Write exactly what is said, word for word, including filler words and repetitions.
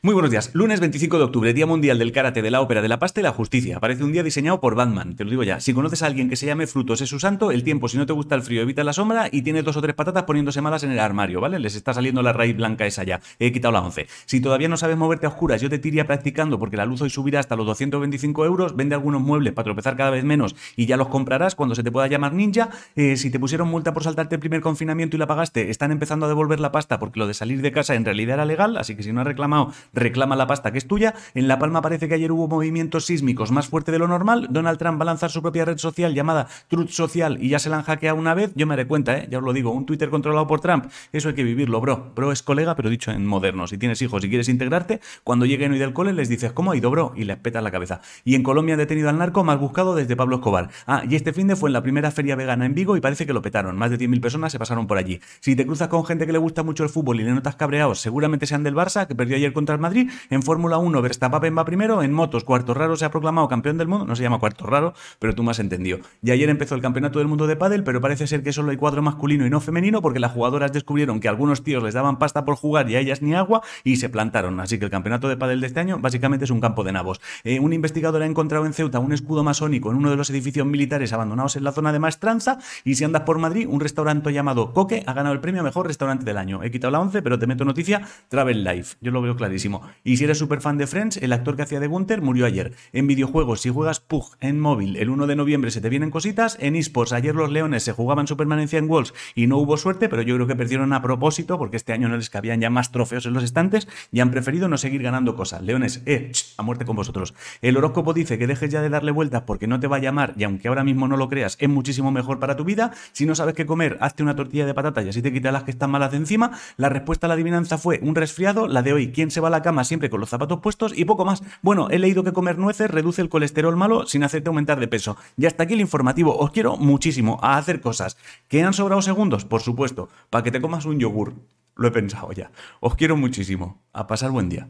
Muy buenos días. Lunes veinticinco de octubre, Día Mundial del Karate, de la Ópera, de la Pasta y la Justicia. Parece un día diseñado por Batman, te lo digo ya. Si conoces a alguien que se llame Frutos es su santo, el tiempo, si no te gusta el frío, evita la sombra y tienes dos o tres patatas poniéndose malas en el armario, ¿vale? Les está saliendo la raíz blanca esa ya. He quitado la once. Si todavía no sabes moverte a oscuras, yo te tiraría practicando porque la luz hoy subirá hasta los doscientos veinticinco euros. Vende algunos muebles para tropezar cada vez menos y ya los comprarás cuando se te pueda llamar ninja. Eh, si te pusieron multa por saltarte el primer confinamiento y la pagaste, están empezando a devolver la pasta porque lo de salir de casa en realidad era legal, así que si no has reclamado, reclama la pasta que es tuya. En La Palma parece que ayer hubo movimientos sísmicos más fuerte de lo normal. Donald Trump va a lanzar su propia red social llamada Truth Social y ya se la han hackeado una vez. Yo me daré cuenta, ¿eh? Ya os lo digo, un Twitter controlado por Trump, eso hay que vivirlo, bro. Bro es colega, pero dicho en moderno. Si tienes hijos y quieres integrarte, cuando lleguen hoy del cole les dices ¿cómo ha ido, bro? Y les petas la cabeza. Y en Colombia han detenido al narco más buscado desde Pablo Escobar. Ah, y este finde fue en la primera feria vegana en Vigo y parece que lo petaron. Más de diez mil personas se pasaron por allí. Si te cruzas con gente que le gusta mucho el fútbol y le notas cabreados, seguramente sean del Barça, que perdió ayer contra el Madrid. En Fórmula uno, Verstappen va primero. En motos, Cuarto Raro se ha proclamado campeón del mundo. No se llama Cuarto Raro, pero tú me has entendido. Y ayer empezó el campeonato del mundo de pádel, pero parece ser que solo hay cuadro masculino y no femenino porque las jugadoras descubrieron que algunos tíos les daban pasta por jugar y a ellas ni agua y se plantaron. Así que el campeonato de pádel de este año básicamente es un campo de nabos. Eh, un investigador ha encontrado en Ceuta un escudo masónico en uno de los edificios militares abandonados en la zona de Maestranza. Y si andas por Madrid, un restaurante llamado Coque ha ganado el premio a mejor restaurante del año. He quitado la once, pero te meto noticia Travel Life. Yo lo veo clarísimo. Y si eres súper fan de Friends, el actor que hacía de Gunther murió ayer. En videojuegos, si juegas P U B G en móvil, el uno de noviembre se te vienen cositas. En eSports, ayer los leones se jugaban su permanencia en Worlds y no hubo suerte, pero yo creo que perdieron a propósito porque este año no les cabían ya más trofeos en los estantes y han preferido no seguir ganando cosas. Leones, eh, ch, a muerte con vosotros. El horóscopo dice que dejes ya de darle vueltas porque no te va a llamar y aunque ahora mismo no lo creas, es muchísimo mejor para tu vida. Si no sabes qué comer, hazte una tortilla de patatas y así te quitas las que están malas de encima. La respuesta a la adivinanza fue un resfriado. La de hoy, ¿quién se va a la cama siempre con los zapatos puestos? Y poco más. Bueno, he leído que comer nueces reduce el colesterol malo sin hacerte aumentar de peso. Y hasta aquí el informativo. Os quiero muchísimo. A hacer cosas. ¿Que han sobrado segundos? Por supuesto. Para que te comas un yogur. Lo he pensado ya. Os quiero muchísimo. A pasar buen día.